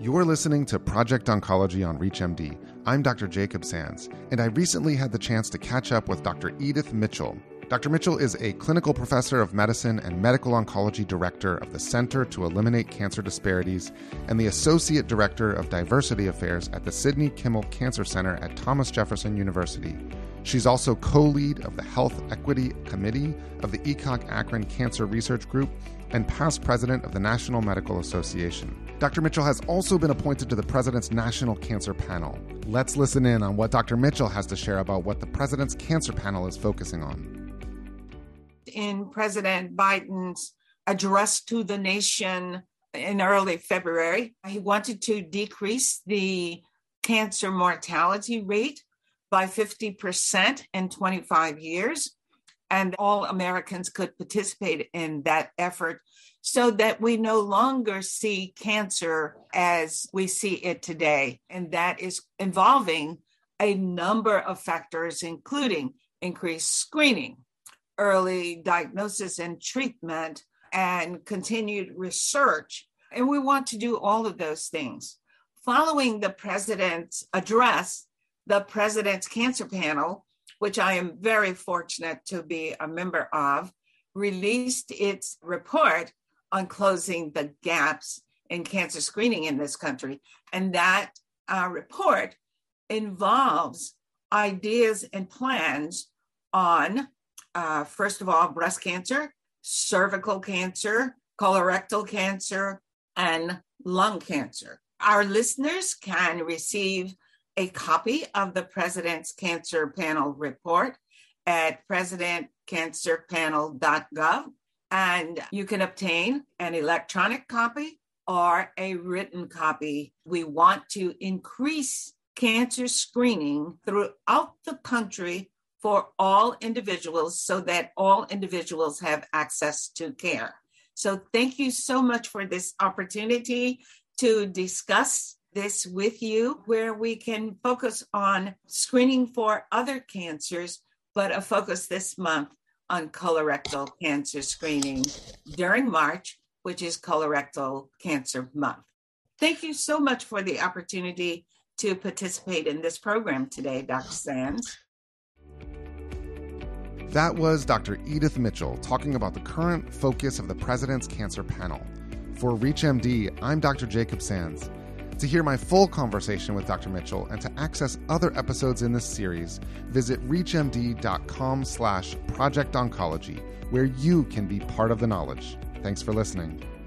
You're listening to Project Oncology on ReachMD. I'm Dr. Jacob Sands, and I recently had the chance to catch up with Dr. Edith Mitchell. Dr. Mitchell is a clinical professor of medicine and medical oncology director of the Center to Eliminate Cancer Disparities and the associate director of diversity affairs at the Sidney Kimmel Cancer Center at Thomas Jefferson University. She's also co-lead of the Health Equity Committee of the ECOG-Akron Cancer Research Group and past president of the National Medical Association. Dr. Mitchell has also been appointed to the President's National Cancer Panel. Let's listen in on what Dr. Mitchell has to share about what the President's Cancer Panel is focusing on. In President Biden's address to the nation in early February, he wanted to decrease the cancer mortality rate by 50% in 25 years. And all Americans could participate in that effort so that we no longer see cancer as we see it today. And that is involving a number of factors, including increased screening, early diagnosis and treatment, and continued research. And we want to do all of those things. Following the president's address, the President's Cancer Panel, which I am very fortunate to be a member of, released its report on closing the gaps in cancer screening in this country. And that report involves ideas and plans on, first of all, breast cancer, cervical cancer, colorectal cancer, and lung cancer. Our listeners can receive a copy of the President's Cancer Panel report at presidentcancerpanel.gov, and you can obtain an electronic copy or a written copy. We want to increase cancer screening throughout the country for all individuals so that all individuals have access to care. So thank you so much for this opportunity to discuss this with you, where we can focus on screening for other cancers, but a focus this month on colorectal cancer screening during March, which is Colorectal Cancer Month. Thank you so much for the opportunity to participate in this program today, Dr. Sands. That was Dr. Edith Mitchell talking about the current focus of the President's Cancer Panel. For ReachMD, I'm Dr. Jacob Sands. To hear my full conversation with Dr. Mitchell and to access other episodes in this series, visit reachmd.com/projectoncology, where you can be part of the knowledge. Thanks for listening.